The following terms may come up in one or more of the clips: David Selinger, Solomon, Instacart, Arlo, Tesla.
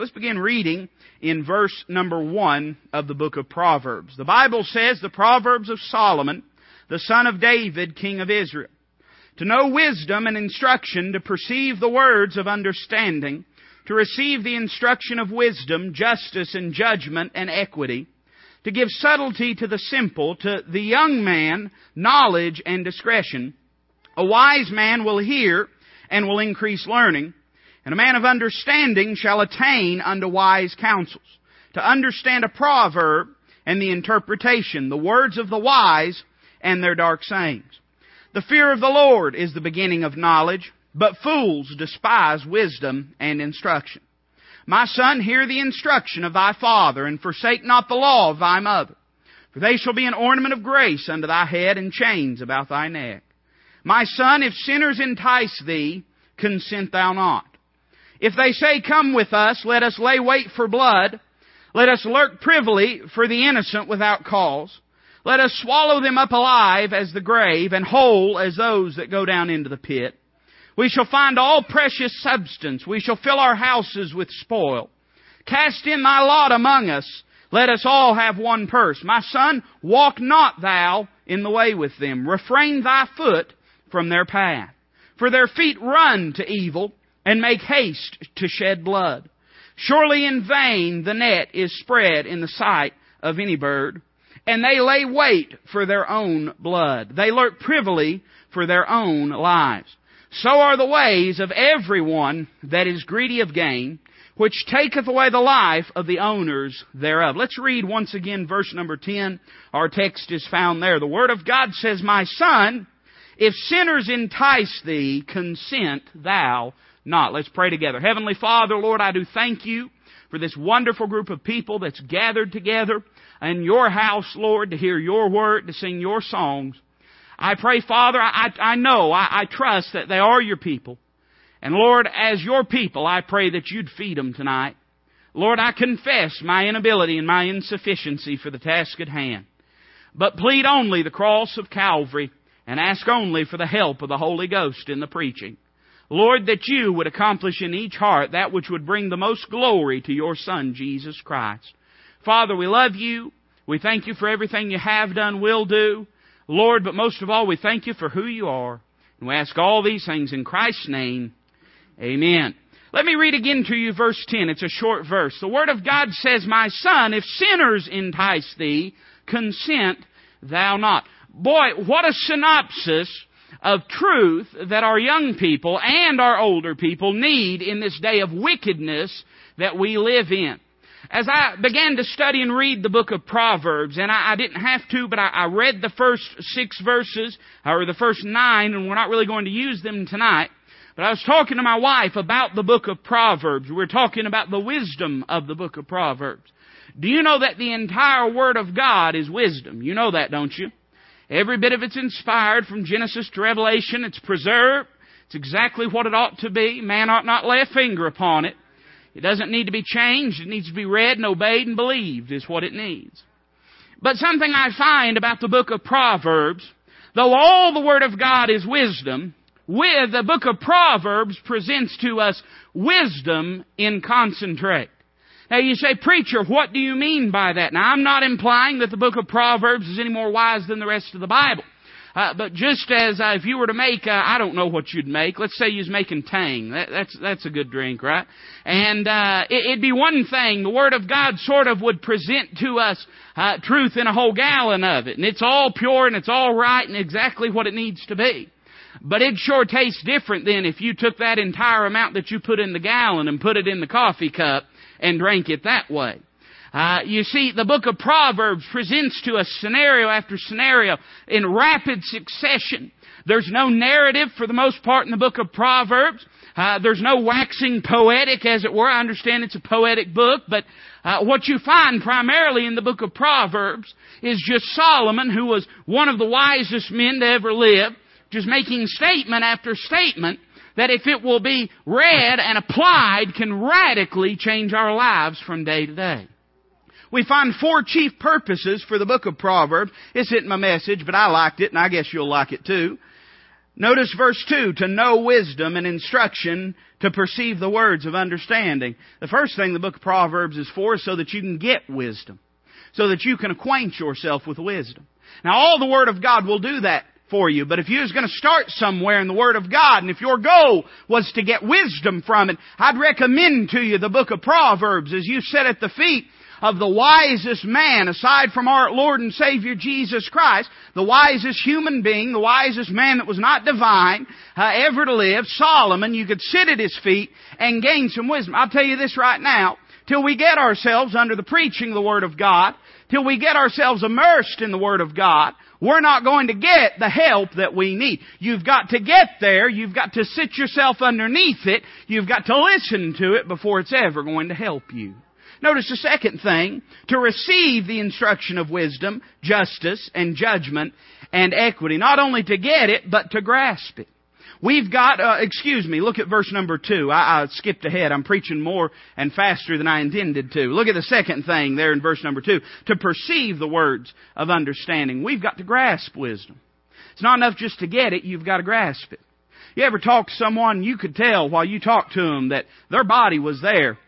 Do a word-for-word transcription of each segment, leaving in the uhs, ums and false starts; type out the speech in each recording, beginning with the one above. So let's begin reading in verse number one of the book of Proverbs. The Bible says, the Proverbs of Solomon, the son of David, king of Israel. To know wisdom and instruction, to perceive the words of understanding, to receive the instruction of wisdom, justice and judgment and equity, to give subtlety to the simple, to the young man, knowledge and discretion. A wise man will hear and will increase learning, and a man of understanding shall attain unto wise counsels. To understand a proverb and the interpretation, the words of the wise and their dark sayings. The fear of the Lord is the beginning of knowledge, but fools despise wisdom and instruction. My son, hear the instruction of thy father, and forsake not the law of thy mother. For they shall be an ornament of grace unto thy head, and chains about thy neck. My son, if sinners entice thee, consent thou not. If they say, come with us, let us lay wait for blood. Let us lurk privily for the innocent without cause. Let us swallow them up alive as the grave, and whole as those that go down into the pit. We shall find all precious substance. We shall fill our houses with spoil. Cast in thy lot among us. Let us all have one purse. My son, walk not thou in the way with them. Refrain thy foot from their path. For their feet run to evil, and make haste to shed blood. Surely in vain the net is spread in the sight of any bird, and they lay wait for their own blood. They lurk privily for their own lives. So are the ways of everyone that is greedy of gain, which taketh away the life of the owners thereof. Let's read once again verse number ten. Our text is found there. The Word of God says, my son, if sinners entice thee, consent thou not. Let's pray together. Heavenly Father, Lord, I do thank you for this wonderful group of people that's gathered together in your house, Lord, to hear your word, to sing your songs. I pray, Father, I, I know, I, I trust that they are your people. And Lord, as your people, I pray that you'd feed them tonight. Lord, I confess my inability and my insufficiency for the task at hand. But plead only the cross of Calvary and ask only for the help of the Holy Ghost in the preaching. Lord, that you would accomplish in each heart that which would bring the most glory to your Son, Jesus Christ. Father, we love you. We thank you for everything you have done, will do. Lord, but most of all, we thank you for who you are. And we ask all these things in Christ's name. Amen. Let me read again to you verse ten. It's a short verse. The Word of God says, my son, if sinners entice thee, consent thou not. Boy, what a synopsis of truth that our young people and our older people need in this day of wickedness that we live in. As I began to study and read the book of Proverbs, and I, I didn't have to, but I, I read the first six verses, or the first nine, and we're not really going to use them tonight. But I was talking to my wife about the book of Proverbs. We were talking about the wisdom of the book of Proverbs. Do you know that the entire Word of God is wisdom? You know that, don't you? Every bit of it's inspired from Genesis to Revelation. It's preserved. It's exactly what it ought to be. Man ought not lay a finger upon it. It doesn't need to be changed. It needs to be read and obeyed and believed is what it needs. But something I find about the book of Proverbs, though all the Word of God is wisdom, with the book of Proverbs presents to us wisdom in concentrate. Now you say, preacher, what do you mean by that? Now I'm not implying that the book of Proverbs is any more wise than the rest of the Bible. Uh, but just as uh, if you were to make, uh, I don't know what you'd make. Let's say you was making Tang. That, that's that's a good drink, right? And uh, it, it'd be one thing. The Word of God sort of would present to us uh, truth in a whole gallon of it. And it's all pure and it's all right and exactly what it needs to be. But it sure tastes different than if you took that entire amount that you put in the gallon and put it in the coffee cup and drank it that way. Uh, you see, the book of Proverbs presents to us scenario after scenario in rapid succession. There's no narrative for the most part in the book of Proverbs. Uh, there's no waxing poetic, as it were. I understand it's a poetic book, but uh, what you find primarily in the book of Proverbs is just Solomon, who was one of the wisest men to ever live, just making statement after statement that if it will be read and applied can radically change our lives from day to day. We find four chief purposes for the book of Proverbs. This isn't my message, but I liked it, and I guess you'll like it too. Notice verse two, to know wisdom and instruction, to perceive the words of understanding. The first thing the book of Proverbs is for is so that you can get wisdom, so that you can acquaint yourself with wisdom. Now, all the Word of God will do that for you, but if you was going to start somewhere in the Word of God, and if your goal was to get wisdom from it, I'd recommend to you the book of Proverbs, as you sit at the feet of the wisest man, aside from our Lord and Savior Jesus Christ, the wisest human being, the wisest man that was not divine uh, ever to live, Solomon. You could sit at his feet and gain some wisdom. I'll tell you this right now, till we get ourselves under the preaching of the Word of God, till we get ourselves immersed in the Word of God, we're not going to get the help that we need. You've got to get there. You've got to sit yourself underneath it. You've got to listen to it before it's ever going to help you. Notice the second thing, to receive the instruction of wisdom, justice, and judgment, and equity. Not only to get it, but to grasp it. We've got, uh, excuse me, look at verse number two. I, I skipped ahead. I'm preaching more and faster than I intended to. Look at the second thing there in verse number two, to perceive the words of understanding. We've got to grasp wisdom. It's not enough just to get it, you've got to grasp it. You ever talk to someone, you could tell while you talked to them that their body was there.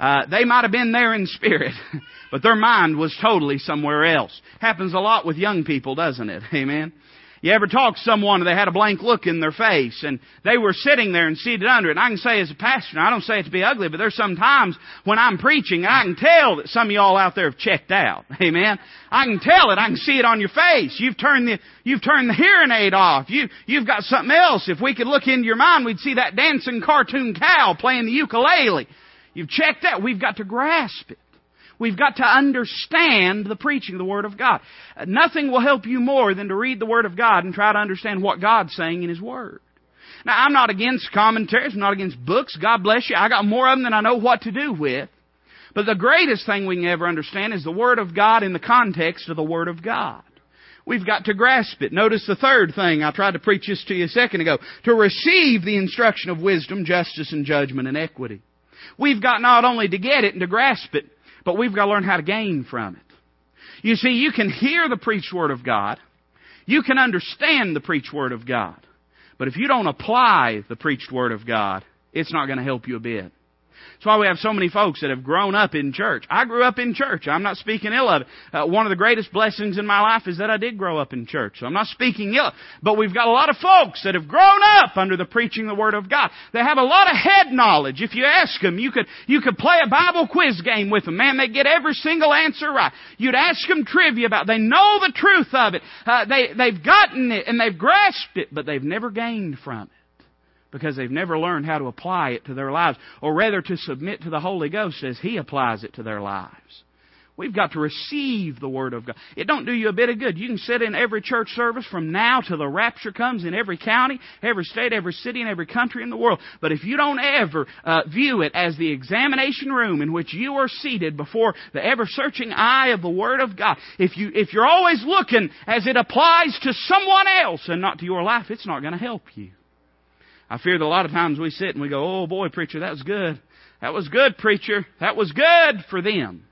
Uh, they might have been there in spirit, but their mind was totally somewhere else. Happens a lot with young people, doesn't it? Amen. You ever talk to someone and they had a blank look in their face and they were sitting there and seated under it? And I can say as a pastor, I don't say it to be ugly, but there's some times when I'm preaching and I can tell that some of y'all out there have checked out. Amen. I can tell it. I can see it on your face. You've turned the, you've turned the hearing aid off. You, you've got something else. If we could look into your mind, we'd see that dancing cartoon cow playing the ukulele. You've checked out. We've got to grasp it. We've got to understand the preaching of the Word of God. Nothing will help you more than to read the Word of God and try to understand what God's saying in His Word. Now, I'm not against commentaries. I'm not against books. God bless you. I got more of them than I know what to do with. But the greatest thing we can ever understand is the Word of God in the context of the Word of God. We've got to grasp it. Notice the third thing. I tried to preach this to you a second ago. To receive the instruction of wisdom, justice, and judgment, and equity. We've got not only to get it and to grasp it, but we've got to learn how to gain from it. You see, you can hear the preached Word of God. You can understand the preached Word of God. But if you don't apply the preached Word of God, it's not going to help you a bit. That's why we have so many folks that have grown up in church. I grew up in church. I'm not speaking ill of it. Uh, one of the greatest blessings in my life is that I did grow up in church. So I'm not speaking ill. But we've got a lot of folks that have grown up under the preaching of the Word of God. They have a lot of head knowledge. If you ask them, you could, you could play a Bible quiz game with them. Man, they get every single answer right. You'd ask them trivia about it. They know the truth of it. Uh, they, they've gotten it and they've grasped it, but they've never gained from it, because they've never learned how to apply it to their lives, or rather to submit to the Holy Ghost as He applies it to their lives. We've got to receive the Word of God. It don't do you a bit of good. You can sit in every church service from now till the rapture comes in every county, every state, every city, and every country in the world. But if you don't ever uh, view it as the examination room in which you are seated before the ever-searching eye of the Word of God, if, you, if you're always looking as it applies to someone else and not to your life, it's not going to help you. I fear that a lot of times we sit and we go, oh boy, preacher, that was good. That was good, preacher. That was good for them.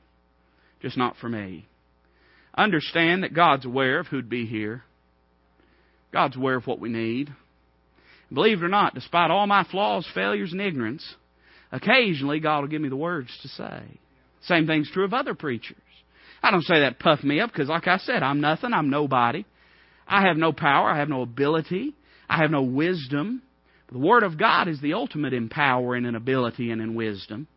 Just not for me. Understand that God's aware of who'd be here. God's aware of what we need. And believe it or not, despite all my flaws, failures, and ignorance, occasionally God will give me the words to say. Same thing's true of other preachers. I don't say that to puff me up, because like I said, I'm nothing. I'm nobody. I have no power. I have no ability. I have no wisdom. The Word of God is the ultimate in power and in ability and in wisdom.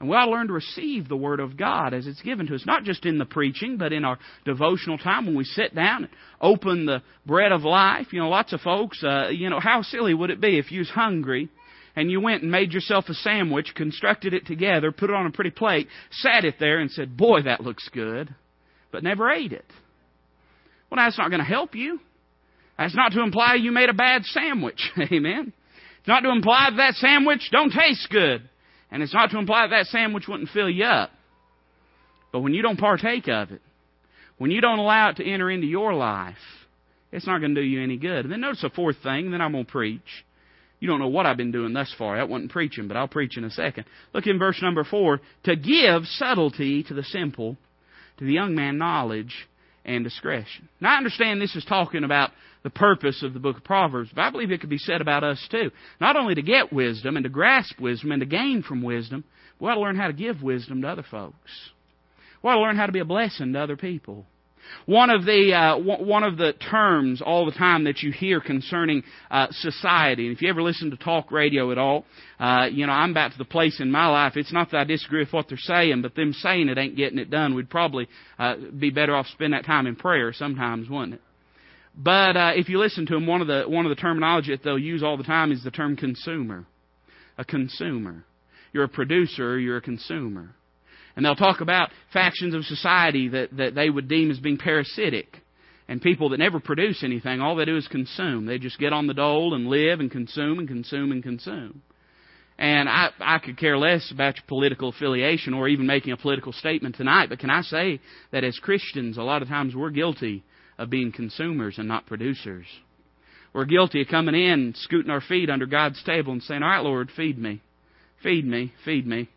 And we ought to learn to receive the Word of God as it's given to us, not just in the preaching, but in our devotional time when we sit down and open the bread of life. You know, lots of folks, uh, you know, how silly would it be if you was hungry and you went and made yourself a sandwich, constructed it together, put it on a pretty plate, sat it there and said, boy, that looks good, but never ate it. Well, that's not going to help you. That's not to imply you made a bad sandwich. Amen. It's not to imply that, that sandwich don't taste good. And it's not to imply that, that sandwich wouldn't fill you up. But when you don't partake of it, when you don't allow it to enter into your life, it's not going to do you any good. And then notice a fourth thing, then I'm going to preach. You don't know what I've been doing thus far. That wasn't preaching, but I'll preach in a second. Look in verse number four. To give subtlety to the simple, to the young man knowledge and discretion. Now, I understand this is talking about the purpose of the book of Proverbs, but I believe it could be said about us too. Not only to get wisdom and to grasp wisdom and to gain from wisdom, we ought to learn how to give wisdom to other folks. We ought to learn how to be a blessing to other people. One of the uh, one of the terms all the time that you hear concerning uh, society, and if you ever listen to talk radio at all, uh, you know, I'm about to the place in my life, it's not that I disagree with what they're saying, but them saying it ain't getting it done. We'd probably uh, be better off spending that time in prayer sometimes, wouldn't it? But uh, if you listen to them, one of the one of the terminology that they'll use all the time is the term consumer. A consumer. You're a producer, you're a consumer. And they'll talk about factions of society that, that they would deem as being parasitic and people that never produce anything. All they do is consume. They just get on the dole and live and consume and consume and consume. And I, I could care less about your political affiliation or even making a political statement tonight, but can I say that as Christians, a lot of times we're guilty of being consumers and not producers. We're guilty of coming in, scooting our feet under God's table and saying, "All right, Lord, feed me, feed me, feed me.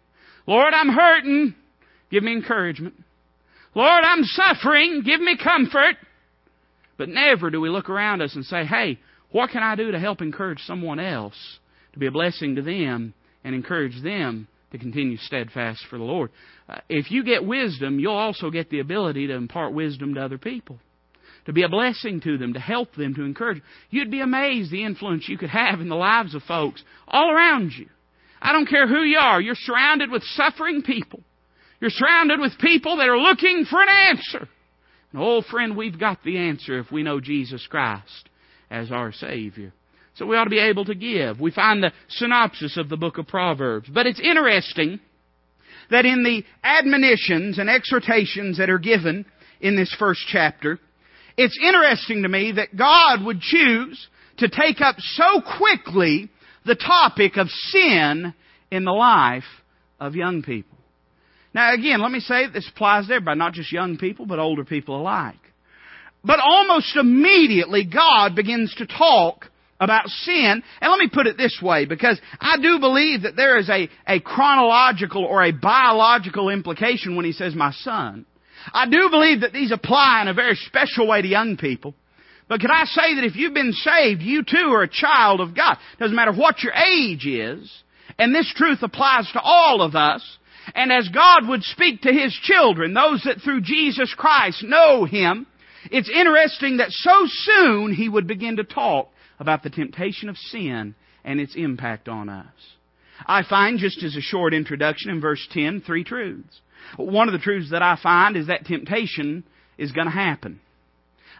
Lord, I'm hurting. Give me encouragement. Lord, I'm suffering. Give me comfort." But never do we look around us and say, "Hey, what can I do to help encourage someone else to be a blessing to them and encourage them to continue steadfast for the Lord?" Uh, if you get wisdom, you'll also get the ability to impart wisdom to other people, to be a blessing to them, to help them, to encourage them. You'd be amazed the influence you could have in the lives of folks all around you. I don't care who you are. You're surrounded with suffering people. You're surrounded with people that are looking for an answer. And, oh, friend, we've got the answer if we know Jesus Christ as our Savior. So we ought to be able to give. We find the synopsis of the book of Proverbs. But it's interesting that in the admonitions and exhortations that are given in this first chapter, it's interesting to me that God would choose to take up so quickly the topic of sin in the life of young people. Now, again, let me say this applies to everybody, not just young people, but older people alike. But almost immediately, God begins to talk about sin. And let me put it this way, because I do believe that there is a, a chronological or a biological implication when He says, "My son." I do believe that these apply in a very special way to young people. But can I say that if you've been saved, you too are a child of God. Doesn't matter what your age is. And this truth applies to all of us. And as God would speak to His children, those that through Jesus Christ know Him, it's interesting that so soon He would begin to talk about the temptation of sin and its impact on us. I find, just as a short introduction, in verse ten, three truths. One of the truths that I find is that temptation is going to happen.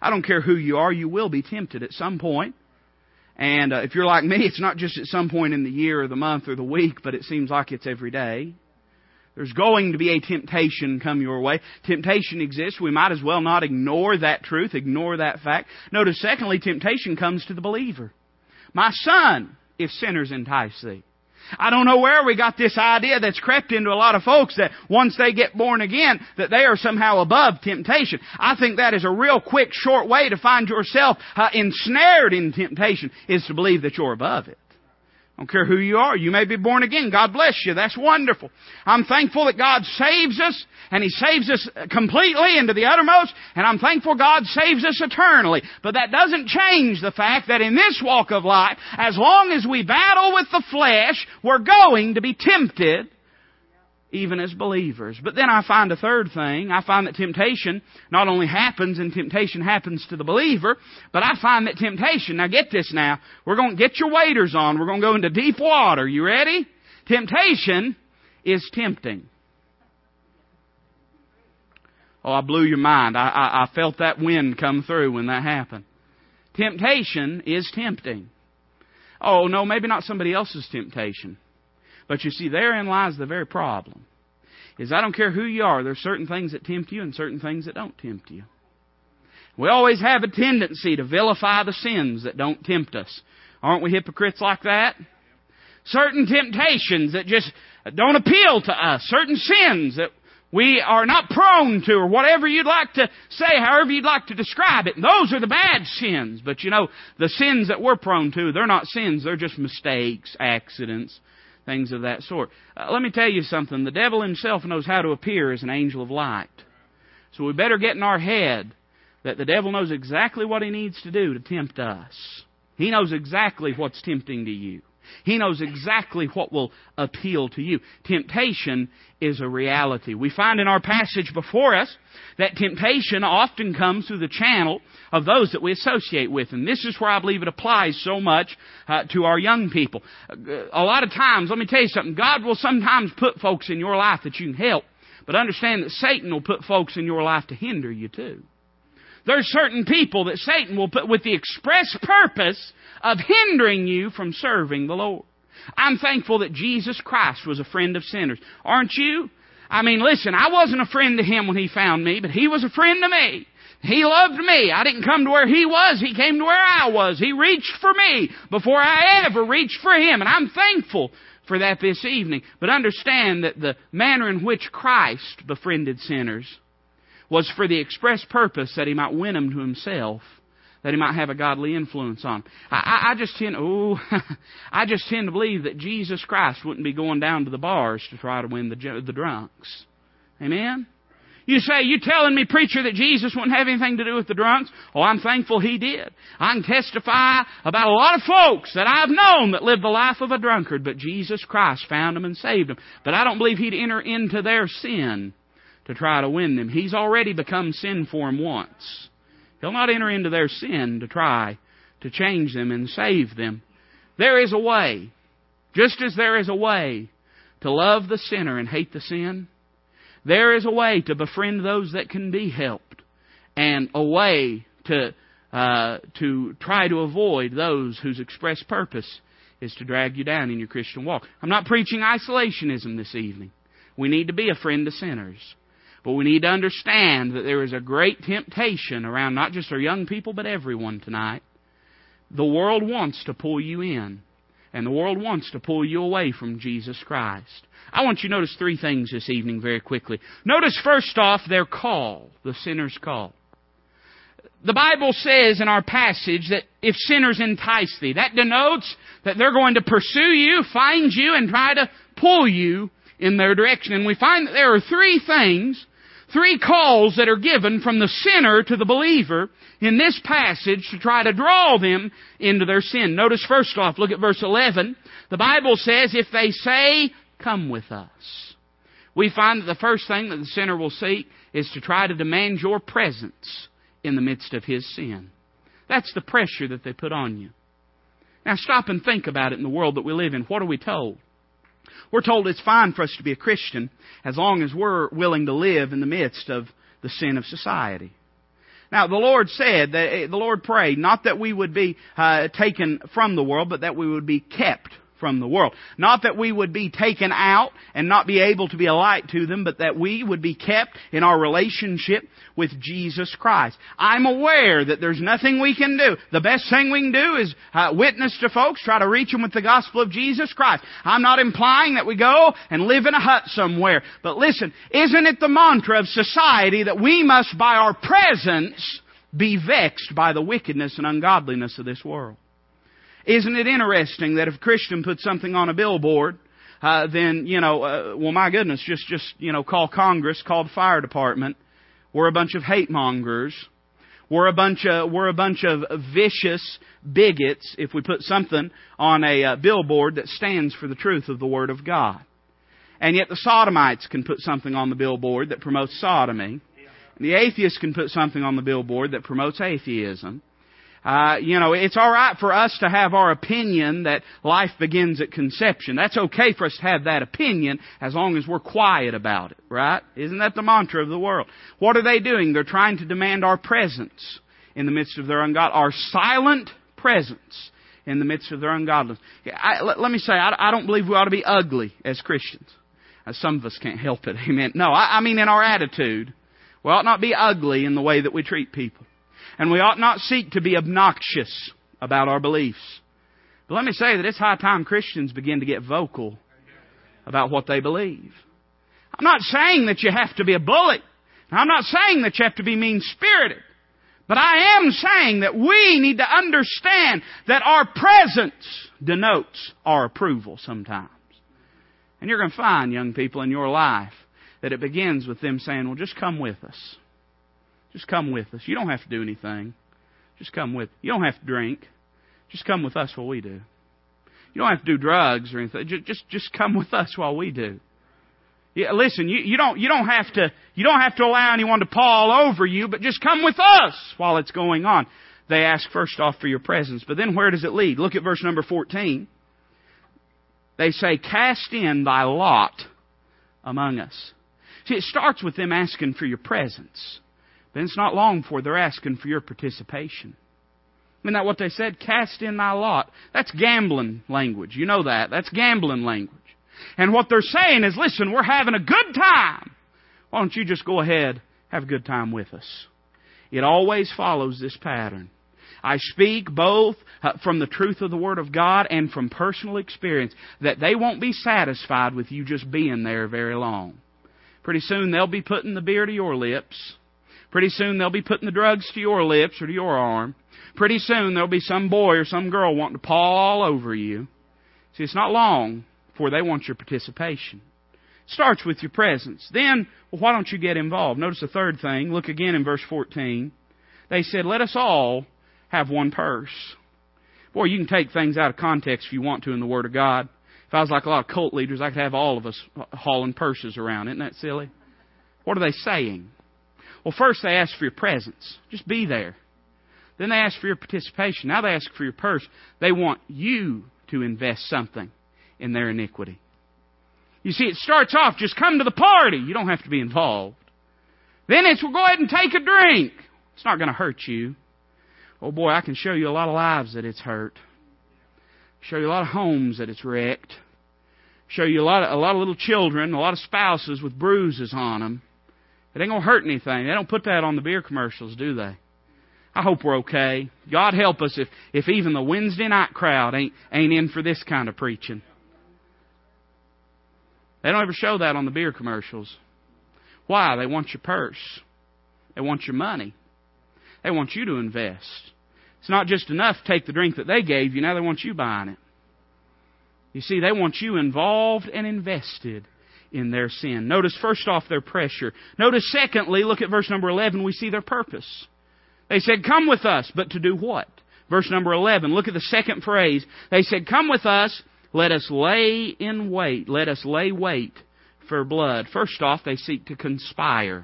I don't care who you are, you will be tempted at some point. And uh, if you're like me, it's not just at some point in the year or the month or the week, but it seems like it's every day. There's going to be a temptation come your way. Temptation exists. We might as well not ignore that truth, ignore that fact. Notice, secondly, temptation comes to the believer. "My son, if sinners entice thee." I don't know where we got this idea that's crept into a lot of folks that once they get born again, that they are somehow above temptation. I think that is a real quick, short way to find yourself uh, ensnared in temptation, is to believe that you're above it. I don't care who you are. You may be born again. God bless you. That's wonderful. I'm thankful that God saves us, and He saves us completely into the uttermost, and I'm thankful God saves us eternally. But that doesn't change the fact that in this walk of life, as long as we battle with the flesh, we're going to be tempted, even as believers. But then I find a third thing. I find that temptation not only happens, and temptation happens to the believer, but I find that temptation, now get this now, we're going to get your waders on, we're going to go into deep water. You ready? Temptation is tempting. Oh, I blew your mind. I, I, I felt that wind come through when that happened. Temptation is tempting. Oh, no, maybe not somebody else's temptation. But you see, therein lies the very problem. Is I don't care who you are, there's certain things that tempt you and certain things that don't tempt you. We always have a tendency to vilify the sins that don't tempt us. Aren't we hypocrites like that? Certain temptations that just don't appeal to us. Certain sins that we are not prone to, or whatever you'd like to say, however you'd like to describe it. And those are the bad sins. But you know, the sins that we're prone to, they're not sins. They're just mistakes, accidents, things of that sort. Uh, let me tell you something. The devil himself knows how to appear as an angel of light. So we better get in our head that the devil knows exactly what he needs to do to tempt us. He knows exactly what's tempting to you. He knows exactly what will appeal to you. Temptation is a reality. We find in our passage before us that temptation often comes through the channel of those that we associate with. And this is where I believe it applies so much uh, to our young people. A lot of times, let me tell you something, God will sometimes put folks in your life that you can help. But understand that Satan will put folks in your life to hinder you too. There's certain people that Satan will put with the express purpose of hindering you from serving the Lord. I'm thankful that Jesus Christ was a friend of sinners. Aren't you? I mean, listen, I wasn't a friend to him when he found me, but he was a friend to me. He loved me. I didn't come to where he was. He came to where I was. He reached for me before I ever reached for him. And I'm thankful for that this evening. But understand that the manner in which Christ befriended sinners was for the express purpose that he might win them to himself, that he might have a godly influence on them. I, I, I just tend, oh, I just tend to believe that Jesus Christ wouldn't be going down to the bars to try to win the the drunks. Amen? You say, you telling me, preacher, that Jesus wouldn't have anything to do with the drunks? Oh, I'm thankful he did. I can testify about a lot of folks that I've known that lived the life of a drunkard, but Jesus Christ found them and saved them. But I don't believe he'd enter into their sin to try to win them. He's already become sin for them once. He'll not enter into their sin to try to change them and save them. There is a way, just as there is a way to love the sinner and hate the sin, there is a way to befriend those that can be helped, and a way to uh, to try to avoid those whose express purpose is to drag you down in your Christian walk. I'm not preaching isolationism this evening. We need to be a friend to sinners. But we need to understand that there is a great temptation around not just our young people, but everyone tonight. The world wants to pull you in. And the world wants to pull you away from Jesus Christ. I want you to notice three things this evening very quickly. Notice first off their call, the sinner's call. The Bible says in our passage that if sinners entice thee, that denotes that they're going to pursue you, find you, and try to pull you in their direction. And we find that there are three things Three calls that are given from the sinner to the believer in this passage to try to draw them into their sin. Notice first off, look at verse eleven. The Bible says, if they say, come with us. We find that the first thing that the sinner will seek is to try to demand your presence in the midst of his sin. That's the pressure that they put on you. Now stop and think about it in the world that we live in. What are we told? We're told it's fine for us to be a Christian as long as we're willing to live in the midst of the sin of society. Now, the Lord said, the Lord prayed, not that we would be uh, taken from the world, but that we would be kept from the world. Not that we would be taken out and not be able to be a light to them, but that we would be kept in our relationship with Jesus Christ. I'm aware that there's nothing we can do. The best thing we can do is uh, witness to folks, try to reach them with the gospel of Jesus Christ. I'm not implying that we go and live in a hut somewhere. But listen, isn't it the mantra of society that we must, by our presence, be vexed by the wickedness and ungodliness of this world? Isn't it interesting that if a Christian puts something on a billboard, uh, then, you know, uh, well, my goodness, just, just, you know, call Congress, call the fire department. We're a bunch of hate mongers. We're a bunch of, we're a bunch of vicious bigots if we put something on a uh, billboard that stands for the truth of the Word of God. And yet the sodomites can put something on the billboard that promotes sodomy. And the atheists can put something on the billboard that promotes atheism. Uh, you know, it's all right for us to have our opinion that life begins at conception. That's okay for us to have that opinion as long as we're quiet about it, right? Isn't that the mantra of the world? What are they doing? They're trying to demand our presence in the midst of their ungodliness, our silent presence in the midst of their ungodliness. I, let, let me say, I, I don't believe we ought to be ugly as Christians. Uh, some of us can't help it, amen. No, I, I mean in our attitude, we ought not be ugly in the way that we treat people. And we ought not seek to be obnoxious about our beliefs. But let me say that it's high time Christians begin to get vocal about what they believe. I'm not saying that you have to be a bully. I'm not saying that you have to be mean-spirited. But I am saying that we need to understand that our presence denotes our approval sometimes. And you're going to find, young people, in your life that it begins with them saying, well, just come with us. Just come with us. You don't have to do anything. Just come with. You don't have to drink. Just come with us while we do. You don't have to do drugs or anything. Just just, just come with us while we do. Yeah, listen, you, you don't you don't have to you don't have to allow anyone to paw over you, but just come with us while it's going on. They ask first off for your presence, but then where does it lead? Look at verse number fourteen. They say, "Cast in thy lot among us." See, it starts with them asking for your presence. Then it's not long before they're asking for your participation. Isn't that what they said? Cast in thy lot. That's gambling language. You know that. That's gambling language. And what they're saying is, listen, we're having a good time. Why don't you just go ahead, have a good time with us? It always follows this pattern. I speak both from the truth of the Word of God and from personal experience that they won't be satisfied with you just being there very long. Pretty soon they'll be putting the beer to your lips. Pretty soon they'll be putting the drugs to your lips or to your arm. Pretty soon there'll be some boy or some girl wanting to paw all over you. See, it's not long before they want your participation. Starts with your presence. Then, well, why don't you get involved? Notice the third thing. Look again in verse fourteen. They said, "Let us all have one purse." Boy, you can take things out of context if you want to in the Word of God. If I was like a lot of cult leaders, I could have all of us hauling purses around. Isn't that silly? What are they saying? Well, first they ask for your presence. Just be there. Then they ask for your participation. Now they ask for your purse. They want you to invest something in their iniquity. You see, it starts off, just come to the party. You don't have to be involved. Then it's, well, go ahead and take a drink. It's not going to hurt you. Oh boy, I can show you a lot of lives that it's hurt. Show you a lot of homes that it's wrecked. Show you a lot of, a lot of little children, a lot of spouses with bruises on them. It ain't going to hurt anything. They don't put that on the beer commercials, do they? I hope we're okay. God help us if, if even the Wednesday night crowd ain't, ain't in for this kind of preaching. They don't ever show that on the beer commercials. Why? They want your purse. They want your money. They want you to invest. It's not just enough to take the drink that they gave you. Now they want you buying it. You see, they want you involved and invested in their sin. Notice first off their pressure. Notice secondly, look at verse number eleven, we see their purpose. They said, "Come with us," but to do what? Verse number eleven, look at the second phrase. They said, "Come with us. Let us lay in wait. Let us lay wait for blood." First off, they seek to conspire.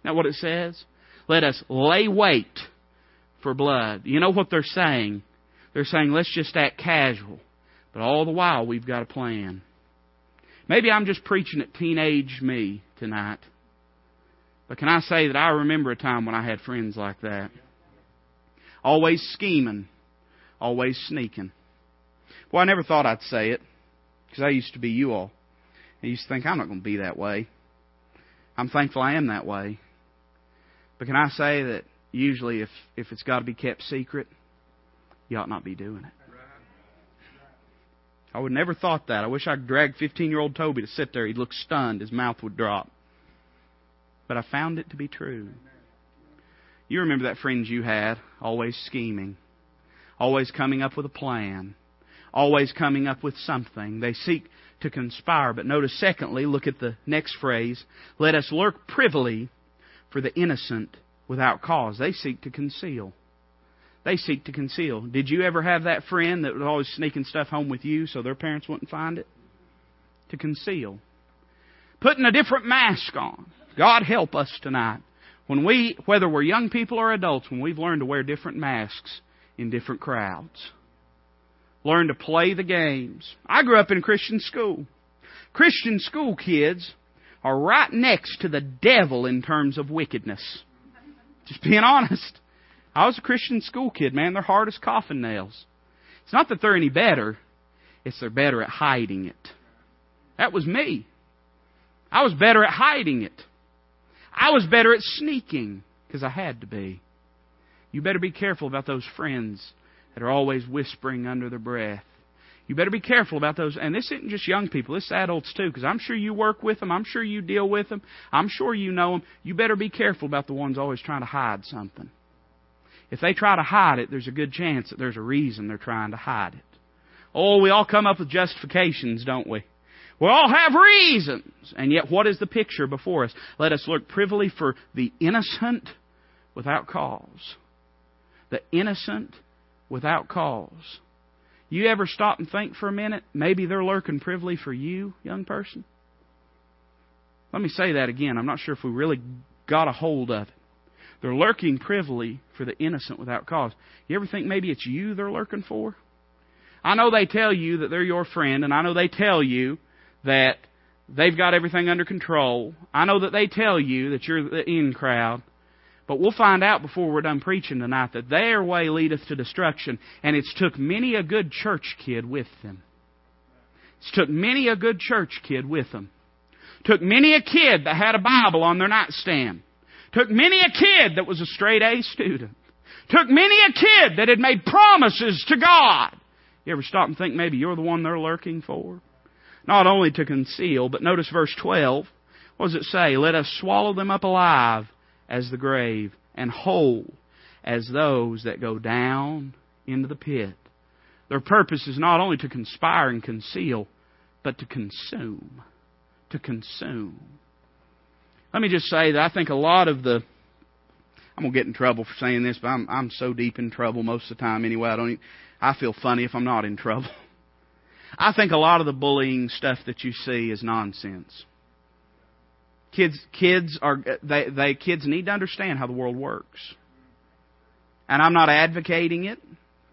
Isn't that what it says? Let us lay wait for blood. You know what they're saying? They're saying, let's just act casual. But all the while, we've got a plan. Maybe I'm just preaching at teenage me tonight. But can I say that I remember a time when I had friends like that? Always scheming. Always sneaking. Well, I never thought I'd say it, because I used to be you all. I used to think, I'm not going to be that way. I'm thankful I am that way. But can I say that usually if, if it's got to be kept secret, you ought not be doing it. I would never thought that. I wish I could drag fifteen-year-old Toby to sit there. He'd look stunned. His mouth would drop. But I found it to be true. You remember that friend you had, always scheming, always coming up with a plan. Always coming up with something. They seek to conspire. But notice, secondly, look at the next phrase. Let us lurk privily for the innocent without cause. They seek to conceal. They seek to conceal. Did you ever have that friend that was always sneaking stuff home with you so their parents wouldn't find it? To conceal. Putting a different mask on. God help us tonight. When we, whether we're young people or adults, when we've learned to wear different masks in different crowds. Learn to play the games. I grew up in Christian school. Christian school kids are right next to the devil in terms of wickedness. Just being honest. I was a Christian school kid, man. They're hard as coffin nails. It's not that they're any better. It's they're better at hiding it. That was me. I was better at hiding it. I was better at sneaking because I had to be. You better be careful about those friends that are always whispering under their breath. You better be careful about those. And this isn't just young people. This is adults too, because I'm sure you work with them. I'm sure you deal with them. I'm sure you know them. You better be careful about the ones always trying to hide something. If they try to hide it, there's a good chance that there's a reason they're trying to hide it. Oh, we all come up with justifications, don't we? We all have reasons. And yet what is the picture before us? Let us look privily for the innocent without cause. The innocent without cause. You ever stop and think for a minute, maybe they're lurking privily for you, young person? Let me say that again. I'm not sure if we really got a hold of it. They're lurking privily for the innocent without cause. You ever think maybe it's you they're lurking for? I know they tell you that they're your friend, and I know they tell you that they've got everything under control. I know that they tell you that you're the in crowd. But we'll find out before we're done preaching tonight that their way leadeth to destruction, and it's took many a good church kid with them. It's took many a good church kid with them. Took many a kid that had a Bible on their nightstand. Took many a kid that was a straight A student. Took many a kid that had made promises to God. You ever stop and think maybe you're the one they're lurking for? Not only to conceal, but notice verse twelve. What does it say? Let us swallow them up alive as the grave, and whole as those that go down into the pit. Their purpose is not only to conspire and conceal, but to consume. To consume. Let me just say that I think a lot of the... I'm going to get in trouble for saying this, but I'm, I'm so deep in trouble most of the time anyway. I don't even, I feel funny if I'm not in trouble. I think a lot of the bullying stuff that you see is nonsense. Kids, kids are they, they kids need to understand how the world works. And I'm not advocating it,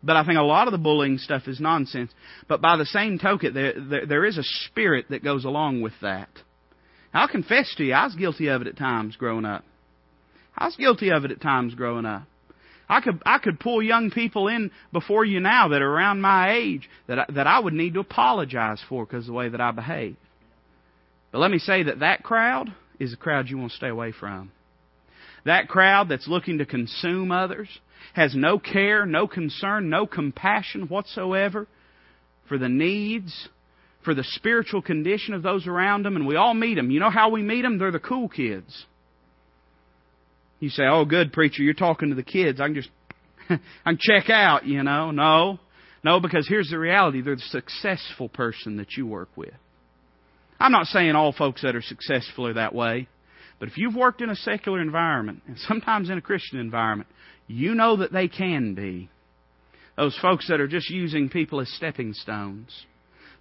but I think a lot of the bullying stuff is nonsense. But by the same token, there, there, there is a spirit that goes along with that. Now, I'll confess to you, I was guilty of it at times growing up. I was guilty of it at times growing up. I could I could pull young people in before you now that are around my age that I, that I would need to apologize for because of the way that I behaved. But let me say that that crowd is a crowd you want to stay away from. That crowd that's looking to consume others has no care, no concern, no compassion whatsoever for the needs, for the spiritual condition of those around them. And we all meet them. You know how we meet them? They're the cool kids. You say, oh, good, preacher, you're talking to the kids. I can just I can check out, you know. No, no, because here's the reality. They're the successful person that you work with. I'm not saying all folks that are successful are that way. But if you've worked in a secular environment, and sometimes in a Christian environment, you know that they can be. Those folks that are just using people as stepping stones.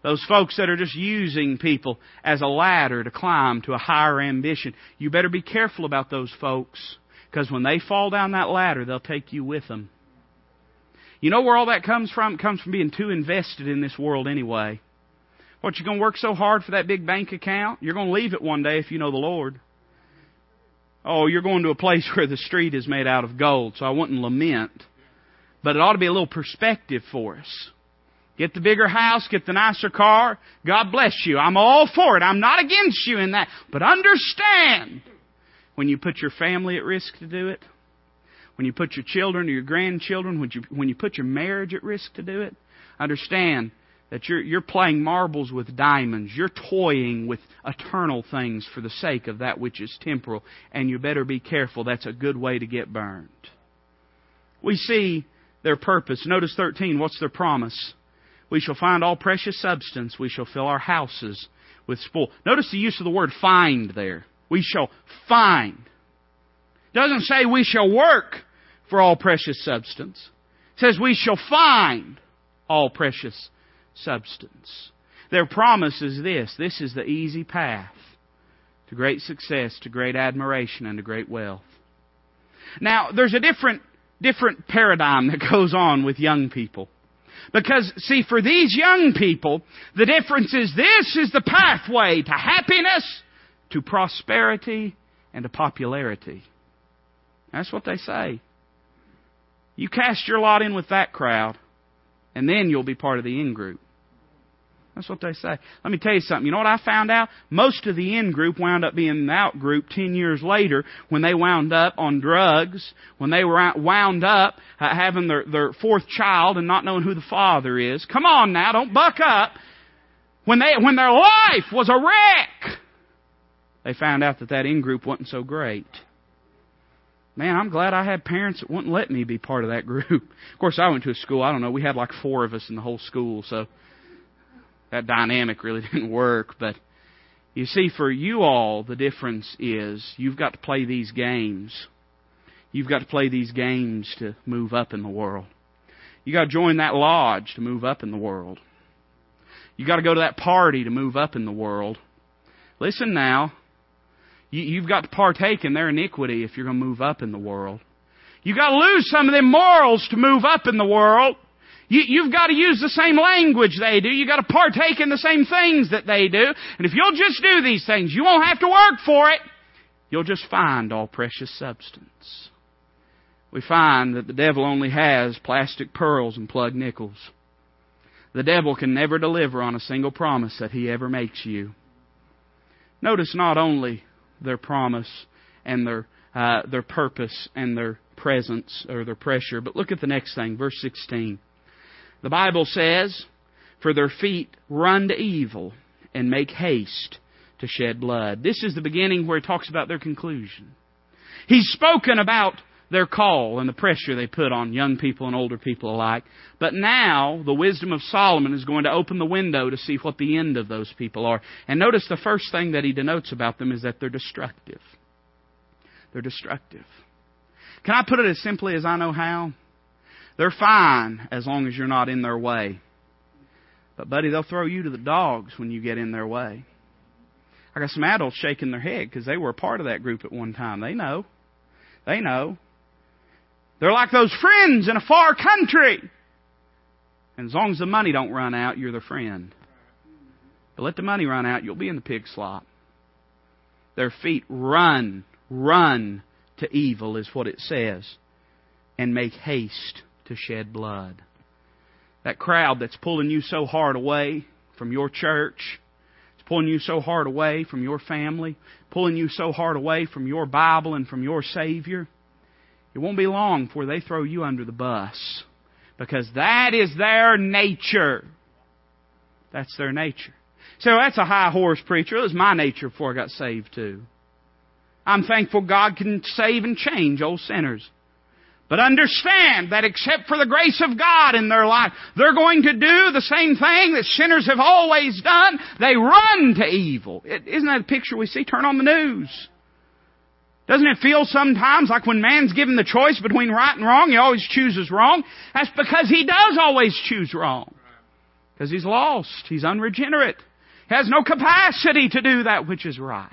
Those folks that are just using people as a ladder to climb to a higher ambition. You better be careful about those folks, because when they fall down that ladder, they'll take you with them. You know where all that comes from? It comes from being too invested in this world anyway. What, you're going to work so hard for that big bank account? You're going to leave it one day if you know the Lord. Oh, you're going to a place where the street is made out of gold, so I wouldn't lament. But it ought to be a little perspective for us. Get the bigger house, get the nicer car. God bless you. I'm all for it. I'm not against you in that. But understand, when you put your family at risk to do it, when you put your children or your grandchildren, when you, when you put your marriage at risk to do it, understand that you're, you're playing marbles with diamonds. You're toying with eternal things for the sake of that which is temporal. And you better be careful. That's a good way to get burned. We see their purpose. Notice thirteen. What's their promise? We shall find all precious substance. We shall fill our houses with spoil. Notice the use of the word find there. We shall find. It doesn't say we shall work for all precious substance. It says we shall find all precious substance. Substance. Their promise is this. This is the easy path to great success, to great admiration, and to great wealth. Now, there's a different, different paradigm that goes on with young people. Because, see, for these young people, the difference is this is the pathway to happiness, to prosperity, and to popularity. That's what they say. You cast your lot in with that crowd, and then you'll be part of the in-group. That's what they say. Let me tell you something. You know what I found out? Most of the in-group wound up being the out-group ten years later when they wound up on drugs, when they were wound up having their, their fourth child and not knowing who the father is. Come on now, don't buck up. When they when their life was a wreck, they found out that that in-group wasn't so great. Man, I'm glad I had parents that wouldn't let me be part of that group. Of course, I went to a school, I don't know, we had like four of us in the whole school, so that dynamic really didn't work. But you see, for you all, the difference is you've got to play these games. You've got to play these games to move up in the world. You got to join that lodge to move up in the world. You got to go to that party to move up in the world. Listen now. You, you've got to partake in their iniquity if you're going to move up in the world. You've got to lose some of them morals to move up in the world. You, you've got to use the same language they do. You've got to partake in the same things that they do. And if you'll just do these things, you won't have to work for it. You'll just find all precious substance. We find that the devil only has plastic pearls and plug nickels. The devil can never deliver on a single promise that he ever makes you. Notice not only their promise and their uh, their purpose and their presence or their pressure, but look at the next thing, verse sixteen. The Bible says, "For their feet run to evil and make haste to shed blood." This is the beginning where he talks about their conclusion. He's spoken about their call and the pressure they put on young people and older people alike. But now the wisdom of Solomon is going to open the window to see what the end of those people are. And notice the first thing that he denotes about them is that they're destructive. They're destructive. Can I put it as simply as I know how? They're fine as long as you're not in their way. But buddy, they'll throw you to the dogs when you get in their way. I got some adults shaking their head because they were a part of that group at one time. They know. They know. They're like those friends in a far country. And as long as the money don't run out, you're their friend. But let the money run out, you'll be in the pig slop. Their feet run, run to evil is what it says. And make haste to shed blood. That crowd that's pulling you so hard away from your church, it's pulling you so hard away from your family, pulling you so hard away from your Bible and from your Savior, it won't be long before they throw you under the bus, because that is their nature. That's their nature. So that's a high horse preacher. It was my nature before I got saved too. I'm thankful God can save and change old sinners. But understand that except for the grace of God in their life, they're going to do the same thing that sinners have always done. They run to evil. Isn't that a picture we see? Turn on the news. Doesn't it feel sometimes like when man's given the choice between right and wrong, he always chooses wrong? That's because he does always choose wrong. Because he's lost. He's unregenerate. He has no capacity to do that which is right.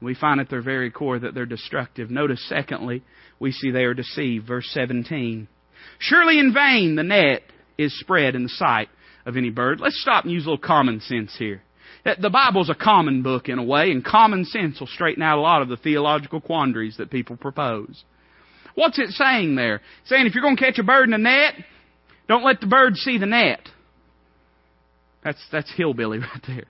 We find at their very core that they're destructive. Notice, secondly, we see they are deceived. Verse seventeen. Surely in vain the net is spread in the sight of any bird. Let's stop and use a little common sense here. The Bible's a common book in a way, and common sense will straighten out a lot of the theological quandaries that people propose. What's it saying there? It's saying if you're going to catch a bird in a net, don't let the bird see the net. That's, that's hillbilly right there.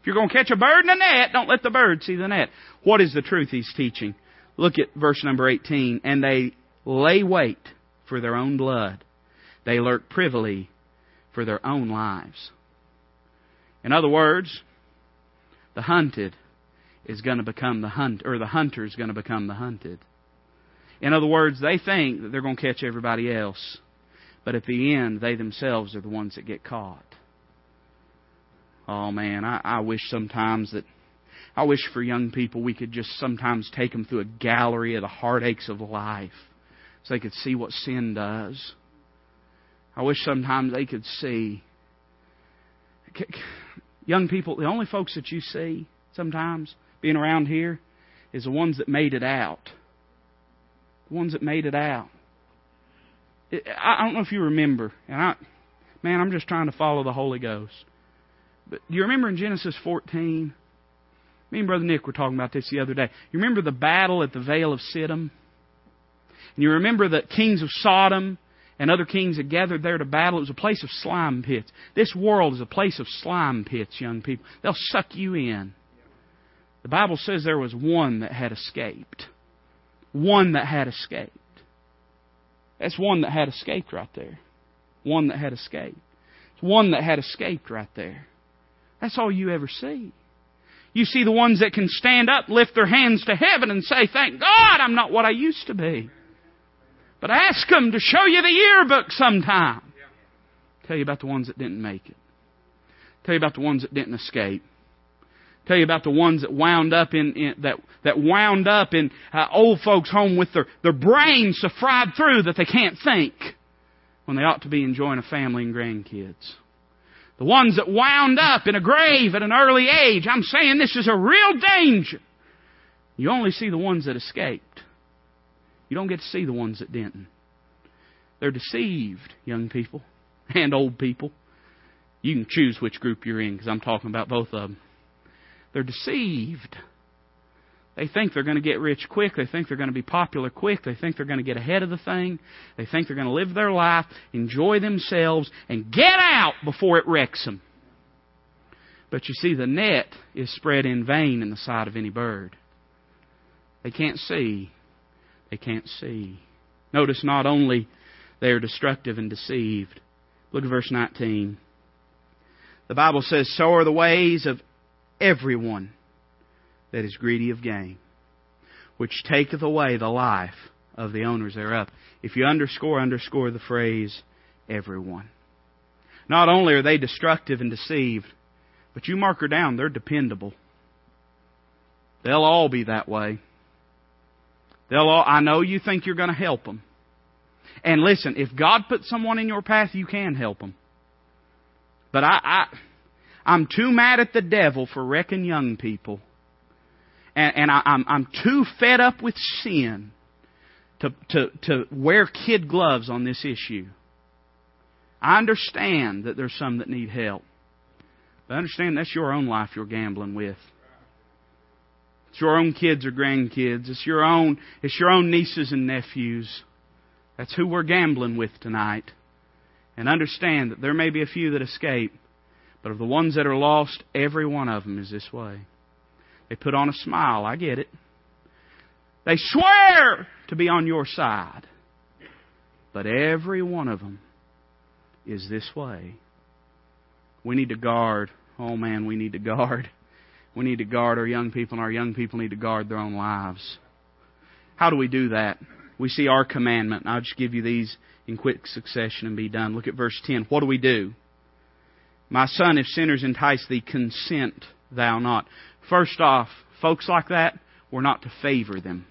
If you're going to catch a bird in a net, don't let the bird see the net. What is the truth he's teaching? Look at verse number eighteen. And they lay wait for their own blood. They lurk privily for their own lives. In other words, the hunted is going to become the hunt, or the hunter is going to become the hunted. In other words, they think that they're going to catch everybody else, but at the end, they themselves are the ones that get caught. Oh man, I, I wish sometimes that I wish for young people we could just sometimes take them through a gallery of the heartaches of life, so they could see what sin does. I wish sometimes they could see. Young people, the only folks that you see sometimes being around here is the ones that made it out. The ones that made it out. I don't know if you remember, and I, man, I'm just trying to follow the Holy Ghost. But do you remember in Genesis fourteen? Me and Brother Nick were talking about this the other day. You remember the battle at the Vale of Siddim? And you remember the kings of Sodom? And other kings had gathered there to battle. It was a place of slime pits. This world is a place of slime pits, young people. They'll suck you in. The Bible says there was one that had escaped. One that had escaped. That's one that had escaped right there. One that had escaped. It's one that had escaped right there. That's all you ever see. You see the ones that can stand up, lift their hands to heaven and say, "Thank God I'm not what I used to be." But ask them to show you the yearbook sometime. Tell you about the ones that didn't make it. Tell you about the ones that didn't escape. Tell you about the ones that wound up in, in that that wound up in uh, old folks' home with their their brains so fried through that they can't think, when they ought to be enjoying a family and grandkids. The ones that wound up in a grave at an early age. I'm saying this is a real danger. You only see the ones that escaped. You don't get to see the ones that didn't. They're deceived, young people and old people. You can choose which group you're in, because I'm talking about both of them. They're deceived. They think they're going to get rich quick. They think they're going to be popular quick. They think they're going to get ahead of the thing. They think they're going to live their life, enjoy themselves, and get out before it wrecks them. But you see, the net is spread in vain in the sight of any bird. They can't see. They can't see. Notice not only they are destructive and deceived. Look at verse nineteen. The Bible says, so are the ways of everyone that is greedy of gain, which taketh away the life of the owners thereof. If you underscore, underscore the phrase, everyone. Not only are they destructive and deceived, but you mark her down, they're dependable. They'll all be that way. They'll all, I know you think you're going to help them. And listen, if God puts someone in your path, you can help them. But I, I, I'm too mad at the devil for wrecking young people. And, and I, I'm, I'm too fed up with sin to, to, to wear kid gloves on this issue. I understand that there's some that need help. But understand that's your own life you're gambling with. It's your own kids or grandkids. It's your own, it's your own nieces and nephews. That's who we're gambling with tonight. And understand that there may be a few that escape, but of the ones that are lost, every one of them is this way. They put on a smile. I get it. They swear to be on your side. But every one of them is this way. We need to guard. Oh man, we need to guard. We need to guard our young people, and our young people need to guard their own lives. How do we do that? We see our commandment. And I'll just give you these in quick succession and be done. Look at verse ten. What do we do? My son, if sinners entice thee, consent thou not. First off, folks like that, we're not to favor them.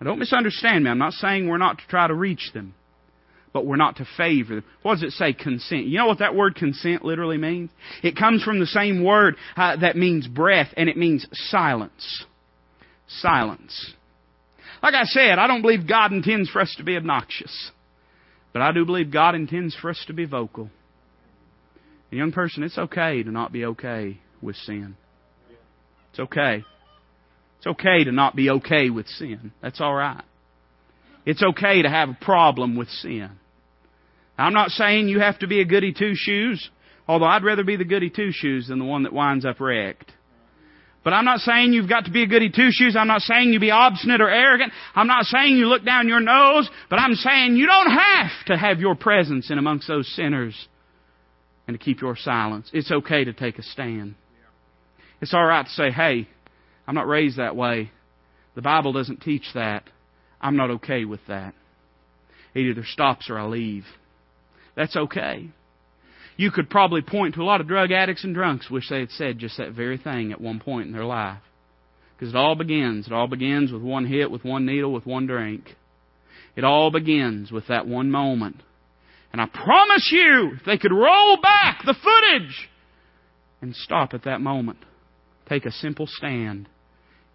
Now, don't misunderstand me. I'm not saying we're not to try to reach them, but we're not to favor them. What does it say, consent? You know what that word consent literally means? It comes from the same word uh, that means breath, and it means silence. Silence. Like I said, I don't believe God intends for us to be obnoxious, but I do believe God intends for us to be vocal. And young person, it's okay to not be okay with sin. It's okay. It's okay to not be okay with sin. That's all right. It's okay to have a problem with sin. I'm not saying you have to be a goody two-shoes, although I'd rather be the goody two-shoes than the one that winds up wrecked. But I'm not saying you've got to be a goody two-shoes. I'm not saying you be obstinate or arrogant. I'm not saying you look down your nose. But I'm saying you don't have to have your presence in amongst those sinners and to keep your silence. It's okay to take a stand. It's all right to say, hey, I'm not raised that way. The Bible doesn't teach that. I'm not okay with that. It either stops or I leave. That's okay. You could probably point to a lot of drug addicts and drunks wish they had said just that very thing at one point in their life. Because it all begins. It all begins with one hit, with one needle, with one drink. It all begins with that one moment. And I promise you, if they could roll back the footage and stop at that moment, take a simple stand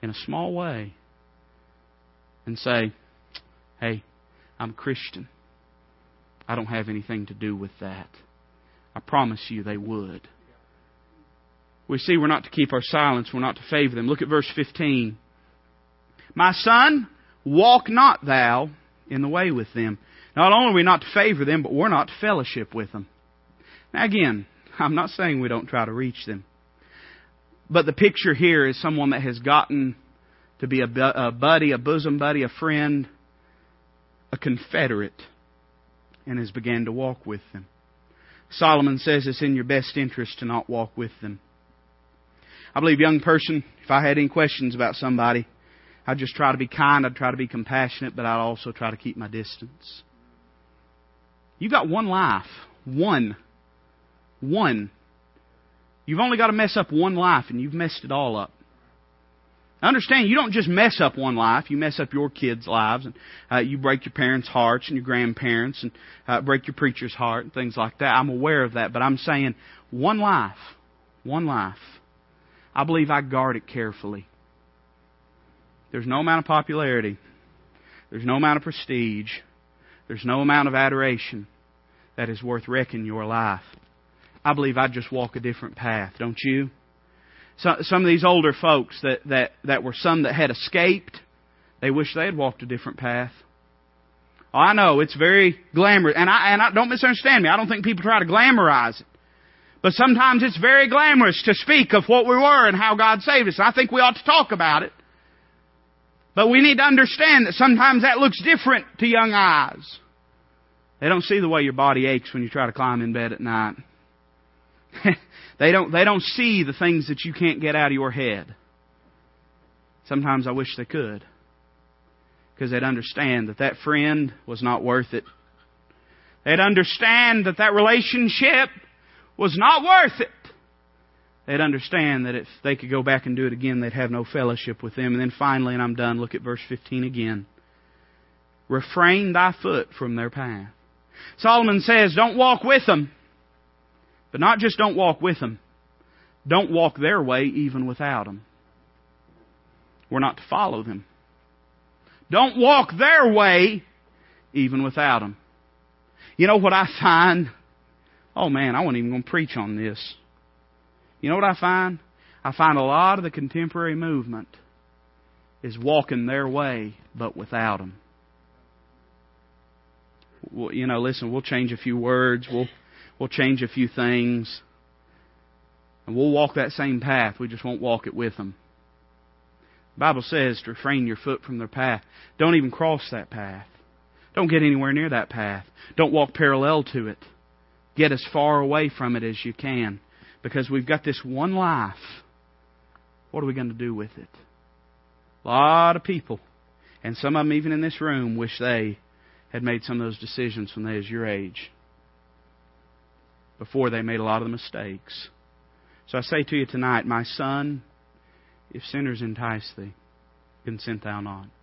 in a small way and say, hey, I'm a Christian. I don't have anything to do with that. I promise you they would. We see we're not to keep our silence. We're not to favor them. Look at verse fifteen. My son, walk not thou in the way with them. Not only are we not to favor them, but we're not to fellowship with them. Now again, I'm not saying we don't try to reach them. But the picture here is someone that has gotten to be a, a buddy, a bosom buddy, a friend, a confederate, and has began to walk with them. Solomon says it's in your best interest to not walk with them. I believe, young person, if I had any questions about somebody, I'd just try to be kind, I'd try to be compassionate, but I'd also try to keep my distance. You've got one life. One. One. You've only got to mess up one life, and you've messed it all up. I understand you don't just mess up one life. You mess up your kids' lives, and uh, you break your parents' hearts and your grandparents, and uh, break your preacher's heart and things like that. I'm aware of that, but I'm saying one life, one life. I believe I guard it carefully. There's no amount of popularity. There's no amount of prestige. There's no amount of adoration that is worth wrecking your life. I believe I'd just walk a different path, don't you? So, some of these older folks that, that, that were some that had escaped, they wish they had walked a different path. Oh, I know, it's very glamorous. And I, and I don't misunderstand me. I don't think people try to glamorize it. But sometimes it's very glamorous to speak of what we were and how God saved us. And I think we ought to talk about it. But we need to understand that sometimes that looks different to young eyes. They don't see the way your body aches when you try to climb in bed at night. They don't, they don't see the things that you can't get out of your head. Sometimes I wish they could. Because they'd understand that that friend was not worth it. They'd understand that that relationship was not worth it. They'd understand that if they could go back and do it again, they'd have no fellowship with them. And then finally, and I'm done, look at verse fifteen again. Refrain thy foot from their path. Solomon says, don't walk with them. But not just don't walk with them. Don't walk their way even without them. We're not to follow them. Don't walk their way even without them. You know what I find? Oh man, I wasn't even going to preach on this. You know what I find? I find a lot of the contemporary movement is walking their way but without them. Well, you know, listen, we'll change a few words. We'll... We'll change a few things. And we'll walk that same path. We just won't walk it with them. The Bible says to refrain your foot from their path. Don't even cross that path. Don't get anywhere near that path. Don't walk parallel to it. Get as far away from it as you can. Because we've got this one life. What are we going to do with it? A lot of people, and some of them even in this room, wish they had made some of those decisions when they was your age, before they made a lot of the mistakes. So I say to you tonight, my son, if sinners entice thee, consent thou not.